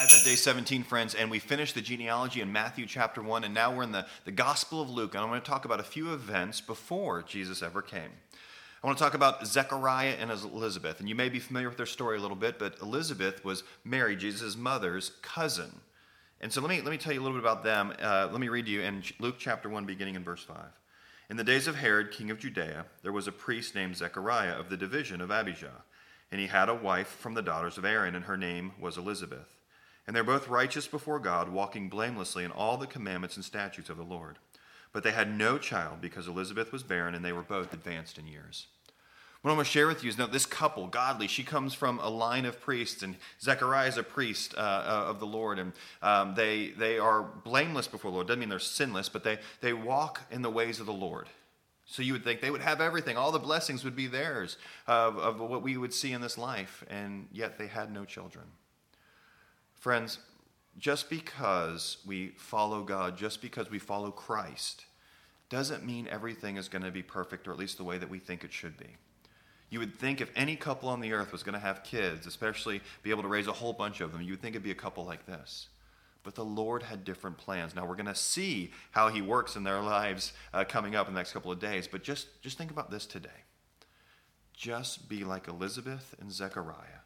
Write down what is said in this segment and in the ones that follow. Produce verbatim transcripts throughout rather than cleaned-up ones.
Advent Day seventeen, friends, and we finished the genealogy in Matthew chapter one, and now we're in the, the Gospel of Luke, and I want to talk about a few events before Jesus ever came. I want to talk about Zechariah and Elizabeth, and you may be familiar with their story a little bit, but Elizabeth was Mary, Jesus' mother's cousin. And so let me let me tell you a little bit about them. Uh, let me read to you in Luke chapter one, beginning in verse five. In the days of Herod, king of Judea, there was a priest named Zechariah of the division of Abijah. And he had a wife from the daughters of Aaron, and her name was Elizabeth. And they're both righteous before God, walking blamelessly in all the commandments and statutes of the Lord. But they had no child because Elizabeth was barren, and they were both advanced in years. What I'm going to share with you is now this couple, godly, she comes from a line of priests, and Zechariah is a priest uh, uh, of the Lord, and um, they they are blameless before the Lord. Doesn't mean they're sinless, but they they walk in the ways of the Lord. So you would think they would have everything. All the blessings would be theirs of, of what we would see in this life, and yet they had no children. Friends, just because we follow God, just because we follow Christ, doesn't mean everything is going to be perfect, or at least the way that we think it should be. You would think if any couple on the earth was going to have kids, especially be able to raise a whole bunch of them, you would think it'd be a couple like this. But the Lord had different plans. Now, we're going to see how he works in their lives uh, coming up in the next couple of days. But just, just think about this today. Just be like Elizabeth and Zechariah.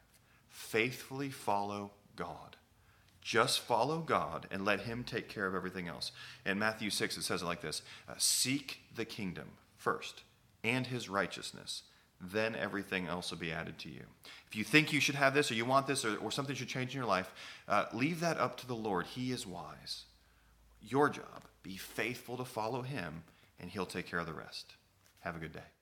Faithfully follow God. Just follow God and let him take care of everything else. In Matthew six, it says it like this. Uh, Seek the kingdom first and his righteousness. Then everything else will be added to you. If you think you should have this, or you want this, or, or something should change in your life, uh, leave that up to the Lord. He is wise. Your job, be faithful to follow him, and he'll take care of the rest. Have a good day.